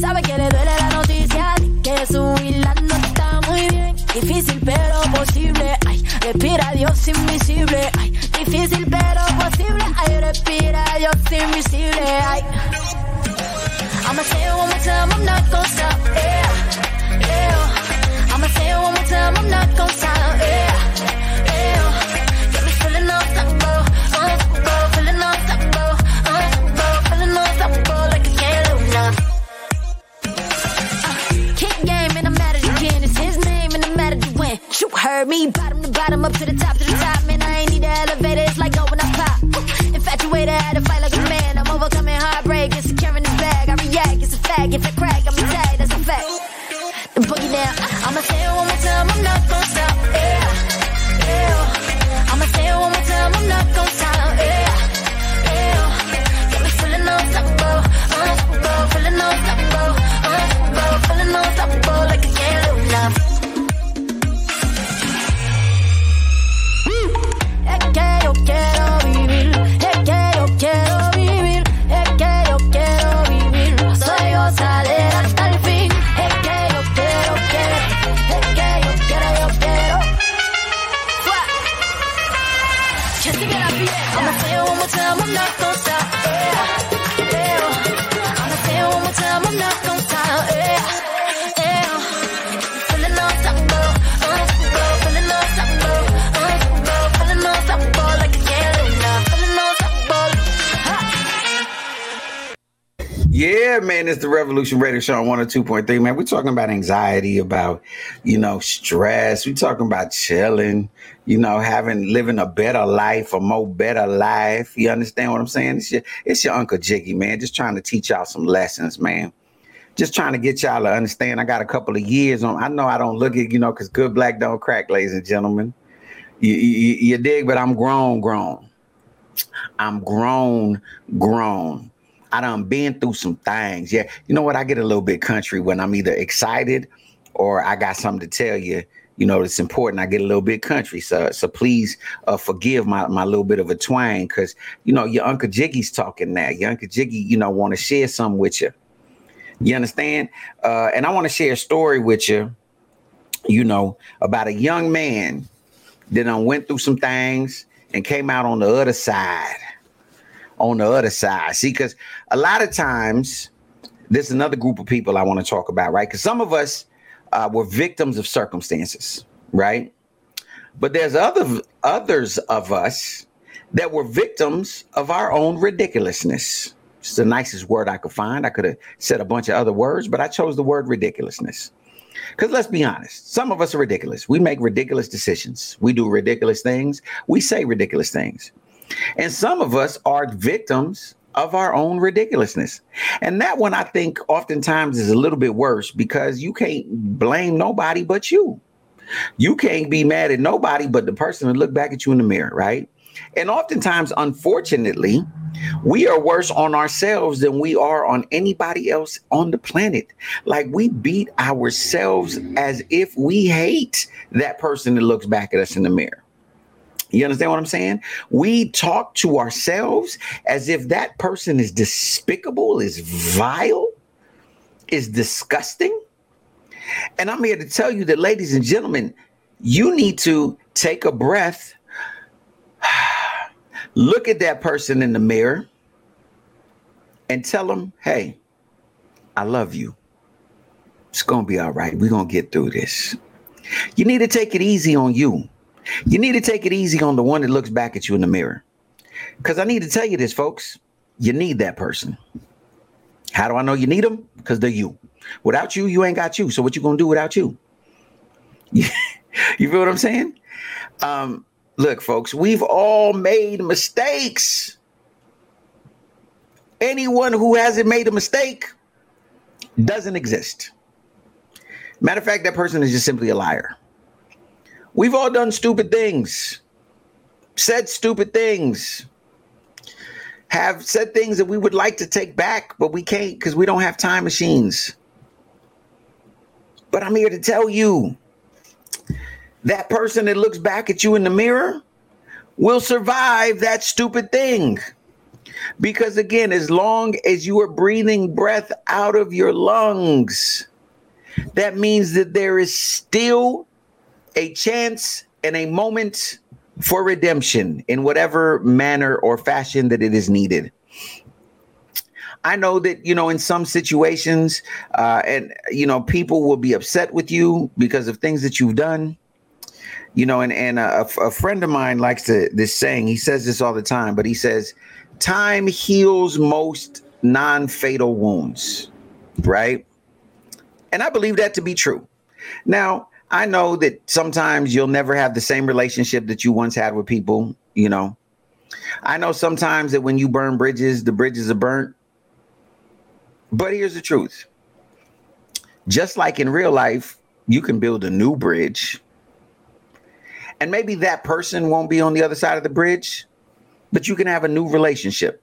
sabe que le duele la noticia, que su hilando no está muy bien. Difícil pero posible, ay, respira Dios invisible, ay, difícil pero posible, ay, respira Dios invisible, ay. I'ma say it one more time, I'm not gon' stop, yeah, yeah. I'ma say it one more time, I'm not gon' stop, yeah, yeah. Got me feeling unstoppable, unstoppable, feeling unstoppable, unstoppable, feeling unstoppable, like I can't lose now. Uh, kick game and I'm mad at you, kid, it's his name. You heard me, bottom to bottom, up to the top, to the top. Man, I ain't need the elevator, it's like going up pop. Infatuated, had to fight like a man. I'm overcoming heartbreak, insecure in the bag. I react, it's a fact, if I crack, I'm attacked, that's a fact. The boogie down, I'ma I'ma say it one more time, I'm not gonna stop. Yeah, yeah. I'ma say it one more time, I'm not gonna stop. Yeah, yeah. Got me feeling unstoppable, unstoppable, feeling unstoppable, unstoppable, feeling unstoppable, like I can't lose now. Es que yo quiero vivir, es que yo quiero vivir, es que yo quiero vivir. Soy gozadera hasta el fin. Es que yo quiero, quiero, es que yo quiero, yo quiero. Just to get up here. I'ma say it one more time, I'm not gonna stop. Yeah, yeah. I'ma say it one more time, I'm not gonna stop. Yeah. Yeah, man, it's the Revolution Radio Show on one oh two point three, man. We're talking about anxiety, about, you know, stress. We're talking about chilling, you know, having, living a better life, a more better life. You understand what I'm saying? It's your, it's your Uncle Jiggy, man, just trying to teach y'all some lessons, man. Just trying to get y'all to understand. I got a couple of years on. I know I don't look it, you know, because good black don't crack, ladies and gentlemen. You, you, you dig? But I'm grown, grown. I'm grown, grown. I done been through some things. Yeah. You know what? I get a little bit country when I'm either excited or I got something to tell you, you know, it's important. I get a little bit country. So, so please uh, forgive my, my little bit of a twang because, you know, your Uncle Jiggy's talking now. Your Uncle Jiggy, you know, want to share something with you. You understand? Uh, and I want to share a story with you, you know, about a young man that done went through some things and came out on the other side. On the other side. See, because a lot of times, there's another group of people I want to talk about, right? Because some of us uh, were victims of circumstances, right? But there's other others of us that were victims of our own ridiculousness. It's the nicest word I could find. I could have said a bunch of other words, but I chose the word ridiculousness. Because let's be honest, some of us are ridiculous. We make ridiculous decisions. We do ridiculous things. We say ridiculous things. And some of us are victims of our own ridiculousness. And that one, I think, oftentimes is a little bit worse because you can't blame nobody but you. You can't be mad at nobody but the person that looked back at you in the mirror, right? And oftentimes, unfortunately, we are worse on ourselves than we are on anybody else on the planet. Like we beat ourselves as if we hate that person that looks back at us in the mirror. You understand what I'm saying? We talk to ourselves as if that person is despicable, is vile, is disgusting. And I'm here to tell you that, ladies and gentlemen, you need to take a breath, look at that person in the mirror, and tell them, hey, I love you. It's going to be all right. We're going to get through this. You need to take it easy on you. You need to take it easy on the one that looks back at you in the mirror. Because I need to tell you this, folks. You need that person. How do I know you need them? Because they're you. Without you, you ain't got you. So what you going to do without you? You feel what I'm saying? Um, look, folks, we've all made mistakes. Anyone who hasn't made a mistake doesn't exist. Matter of fact, that person is just simply a liar. We've all done stupid things, said stupid things, have said things that we would like to take back, but we can't because we don't have time machines. But I'm here to tell you, that person that looks back at you in the mirror will survive that stupid thing. Because again, as long as you are breathing breath out of your lungs, that means that there is still a chance and a moment for redemption in whatever manner or fashion that it is needed. I know that, you know, in some situations, uh, and, you know, people will be upset with you because of things that you've done. You know, and, and a, a friend of mine likes to, this saying, he says this all the time, but he says, time heals most non-fatal wounds, right? And I believe that to be true. Now, I know that sometimes you'll never have the same relationship that you once had with people, you know. I know sometimes that when you burn bridges, the bridges are burnt. But here's the truth. Just like in real life, you can build a new bridge. And maybe that person won't be on the other side of the bridge, but you can have a new relationship.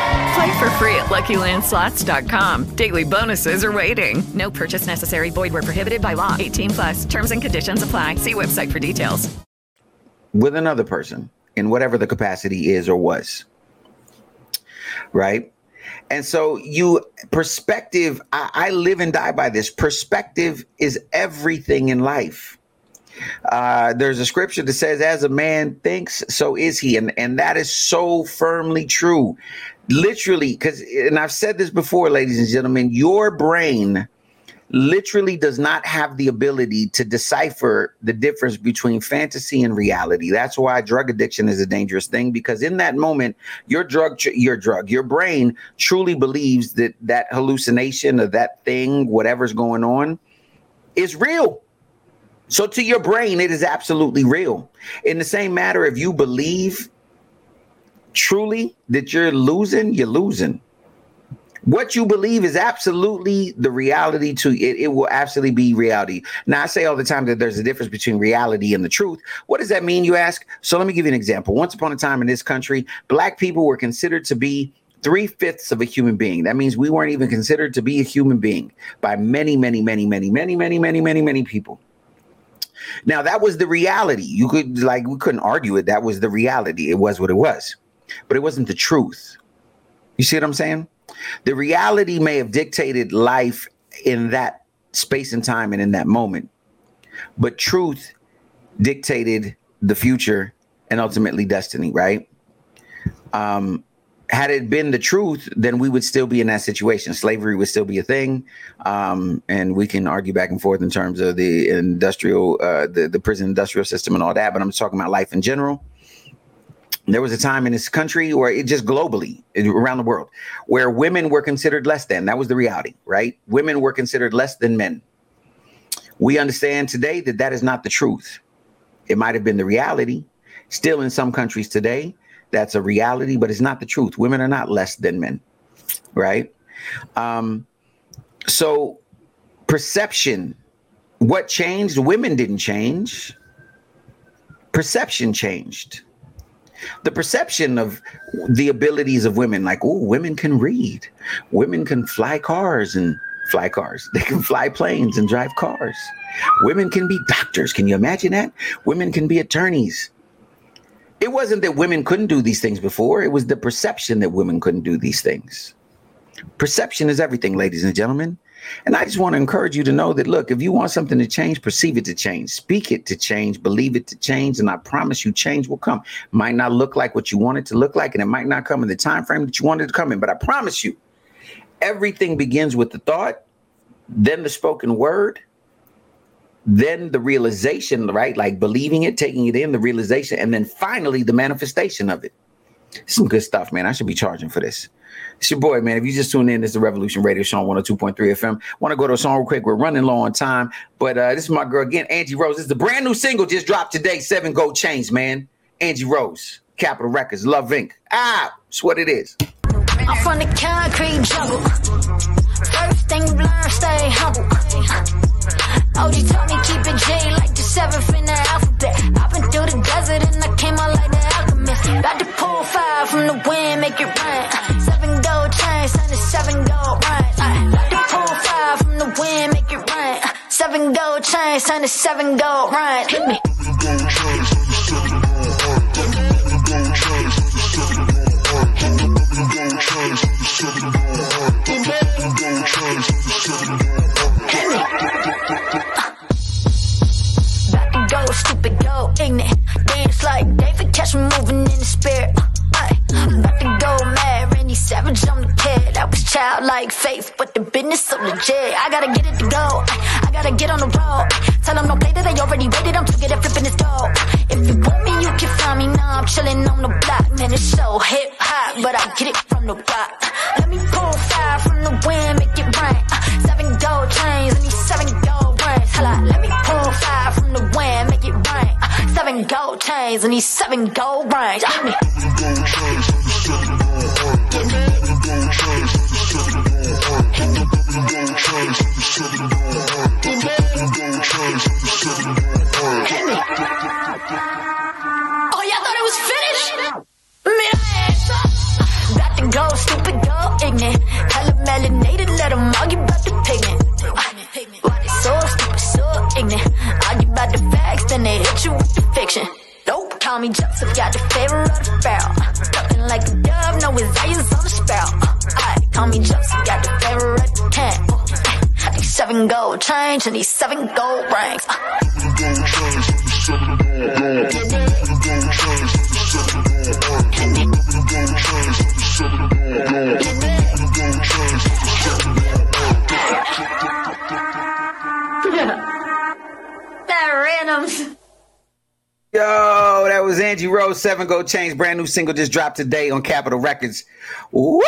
Play for free at Lucky Land Slots dot com. Daily bonuses are waiting. No purchase necessary. Void where prohibited by law. eighteen plus. Terms and conditions apply. See website for details. With another person in whatever the capacity is or was. Right? And so you perspective, I, I live and die by this. Perspective is everything in life. Uh, there's a scripture that says, as a man thinks, so is he. And, and that is so firmly true. Literally, because, and I've said this before, ladies and gentlemen, your brain literally does not have the ability to decipher the difference between fantasy and reality. That's why drug addiction is a dangerous thing, because in that moment, your drug, your drug, your brain truly believes that that hallucination or that thing, whatever's going on, is real. So to your brain, it is absolutely real. In the same matter, if you believe truly that you're losing, you're losing. What you believe is absolutely the reality to it. It will absolutely be reality. Now, I say all the time that there's a difference between reality and the truth. What does that mean, you ask? So let me give you an example. Once upon a time in this country, black people were considered to be three-fifths of a human being. That means we weren't even considered to be a human being by many, many, many, many, many, many, many, many, many people. Now, that was the reality. You could, like, we couldn't argue it. That was the reality. It was what it was, but it wasn't the truth. You see what I'm saying? The reality may have dictated life in that space and time and in that moment, but truth dictated the future and ultimately destiny, right? Um, had it been the truth, then we would still be in that situation. Slavery would still be a thing. Um, and we can argue back and forth in terms of the industrial, uh, the, the prison industrial system and all that, but I'm just talking about life in general. There was a time in this country, or it just globally around the world, where women were considered less than. That was the reality, right? Women were considered less than men. We understand today that that is not the truth. It might have been the reality. Still in some countries today, that's a reality, but it's not the truth. Women are not less than men, right? Um, so perception, what changed? Women didn't change. Perception changed. The perception of the abilities of women, like, oh, women can read. Women can fly cars and fly cars. They can fly planes and drive cars. Women can be doctors. Can you imagine that? Women can be attorneys. It wasn't that women couldn't do these things before. It was the perception that women couldn't do these things. Perception is everything, ladies and gentlemen. And I just want to encourage you to know that, look, if you want something to change, perceive it to change, speak it to change, believe it to change. And I promise you, change will come. It might not look like what you want it to look like, and it might not come in the time frame that you wanted to come in. But I promise you, everything begins with the thought, then the spoken word, then the realization, right? Like believing it, taking it in, the realization, and then finally the manifestation of it. Some good stuff, man. I should be charging for this. It's your boy, man. If you just tuned in, this is the Revolution Radio Show on one oh two point three F M. Want to go to a song real quick? We're running low on time, but uh, this is my girl again, Angie Rose. This is the brand new single just dropped today, Seven Gold Chains, man. Angie Rose, Capitol Records, Love Incorporated. Ah, it's what it is. I'm from the concrete jungle. First thing blind, stay humble. O G told me keep it J like the seventh in the alphabet. I've been through the desert and I came out like the alchemist. Got to pull fire from the wind, make it rain. Seven gold chains and the seven gold rings. Got to pull fire from the wind, make it rain. Seven gold chains and the seven gold rings. Hit me. Stupid, go ignorant, dance like David, catch me moving in the spirit. Ay, about to go mad, Randy Savage, I'm the kid. I was childlike faith, but the business so legit. I gotta get it to go, ay, I gotta get on the road. Ay, tell them no play that I already waited, I'm too good at flipping the door. Ay, if you want me, you can find me, now I'm chilling on the block. Man, it's so hip hop, but I get it from the block. Let me go. chains and these seven gold rings. Oh, y'all thought it was finished? Man, about to go stupid, go ignorant. Color melanated, let them argue about the pigment. Why they so stupid, so ignorant? Argue about the facts, then they hit you with the fiction. Nope, call me Joseph, got the favor of the pharaoh. Talking like a dove, no desires on the sparrow. Alright, call me Joseph, got the favor of the ten. These seven gold chains and these seven gold rings. Randoms. Yo, that was Angie Rose, Seven Gold Chains, brand new single just dropped today on Capitol Records. Woo!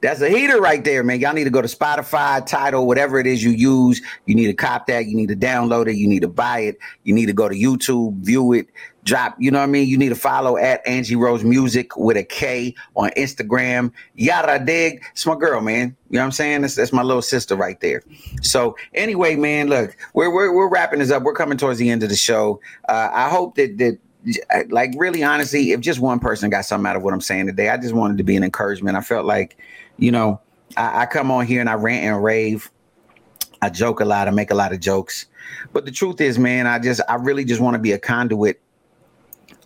That's a heater right there, man. Y'all need to go to Spotify, Tidal, whatever it is you use. You need to cop that. You need to download it. You need to buy it. You need to go to YouTube, view it, drop. You know what I mean? You need to follow at Angie Rose Music with a K on Instagram. Yada dig. It's my girl, man. You know what I'm saying? That's, that's my little sister right there. So anyway, man, look, we're, we're, we're wrapping this up. We're coming towards the end of the show. Uh, I hope that that. Like, really, honestly, if just one person got something out of what I'm saying today, I just wanted to be an encouragement. I felt like, you know, I, I come on here and I rant and rave. I joke a lot. I make a lot of jokes. But the truth is, man, I just I really just want to be a conduit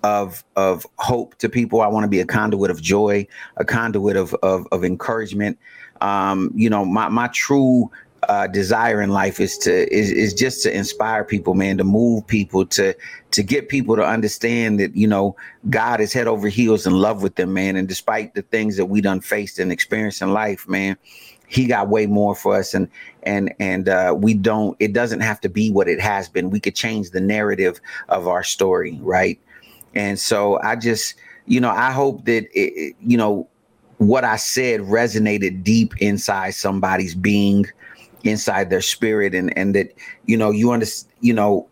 of of hope to people. I want to be a conduit of joy, a conduit of of, of encouragement. Um, you know, my, my true Uh, desire in life is to is, is just to inspire people, man, to move people, to to get people to understand that, you know, God is head over heels in love with them, man. And despite the things that we done faced and experienced in life, man, he got way more for us. And and and uh, we don't it doesn't have to be what it has been. We could change the narrative of our story. Right. And so I just, you know, I hope that, it, you know, what I said resonated deep inside somebody's being, inside their spirit, and and that, you know, you understand, you know,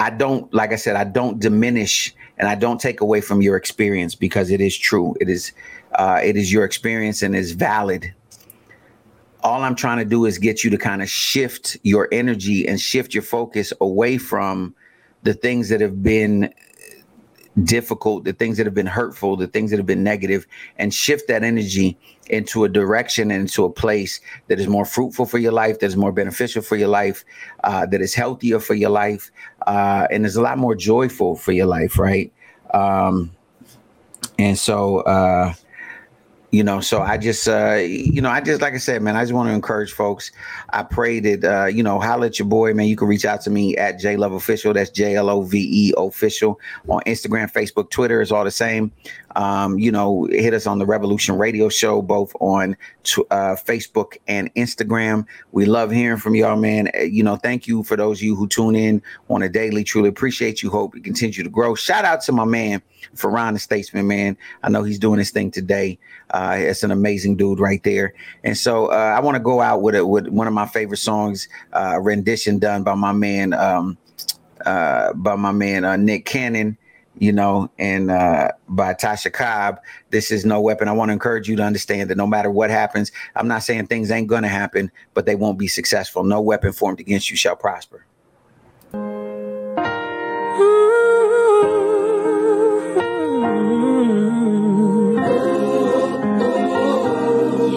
I don't, like I said, I don't diminish and I don't take away from your experience, because it is true. It is uh, it is your experience and is valid. All I'm trying to do is get you to kind of shift your energy and shift your focus away from the things that have been difficult, the things that have been hurtful, the things that have been negative, and shift that energy into a direction, into a place that is more fruitful for your life, that is more beneficial for your life, uh, that is healthier for your life, uh, and is a lot more joyful for your life, right? Um, and so, uh, you know, so I just, uh, you know, I just, like I said, man, I just want to encourage folks. I pray that, uh, you know, holler at your boy, man. You can reach out to me at Jay Love Official. That's J L O V E official on Instagram, Facebook, Twitter. It's all the same. Um, you know, hit us on the Revolution Radio Show, both on t- uh, Facebook and Instagram. We love hearing from y'all, man. You know, thank you for those of you who tune in on a daily. Truly appreciate you. Hope you continue to grow. Shout out to my man, Ferran the Statesman, man. I know he's doing his thing today. Uh, it's an amazing dude right there. And so uh, I want to go out with it with one of my favorite songs, uh, rendition done by my man, um, uh, by my man uh, Nick Cannon. You know, and uh, by Tasha Cobb, this is No Weapon. I want to encourage you to understand that no matter what happens, I'm not saying things ain't going to happen, but they won't be successful. No weapon formed against you shall prosper. Mm-hmm.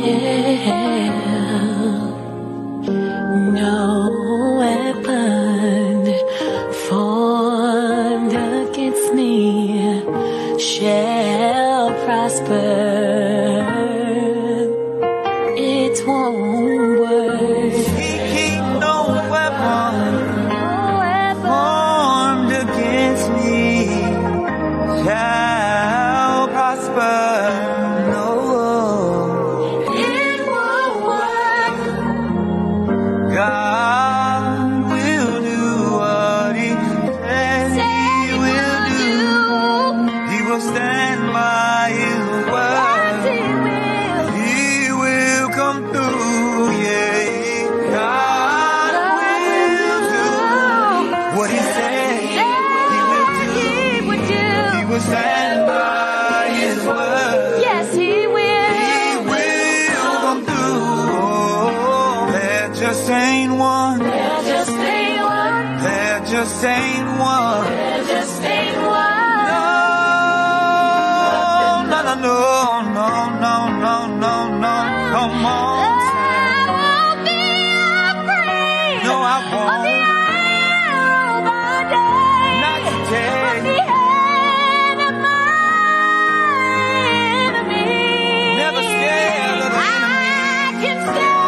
Yeah. No weapon formed against me shall prosper. It won't work. He, he, no weapon, no weapon formed against just ain't one. There just ain't one. No, no, no, no, no, no, no, no. Come on. I won't be afraid. No, I won't. Of the hour of our day. Not today. Of the hand of my enemy. Never scared of the enemy. I can stand.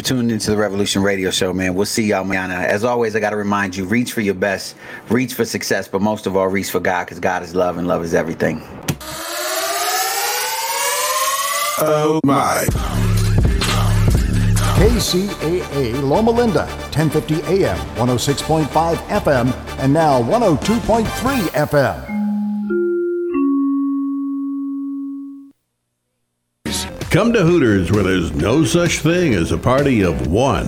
Tuning into the Revolution Radio Show, man. We'll see y'all mañana. As always, I got to remind you, reach for your best, reach for success, but most of all, reach for God, because God is love and love is everything. Oh, my. K C A A Loma Linda, ten fifty A M, one oh six point five F M, and now one oh two point three F M. Come to Hooters, where there's no such thing as a party of one.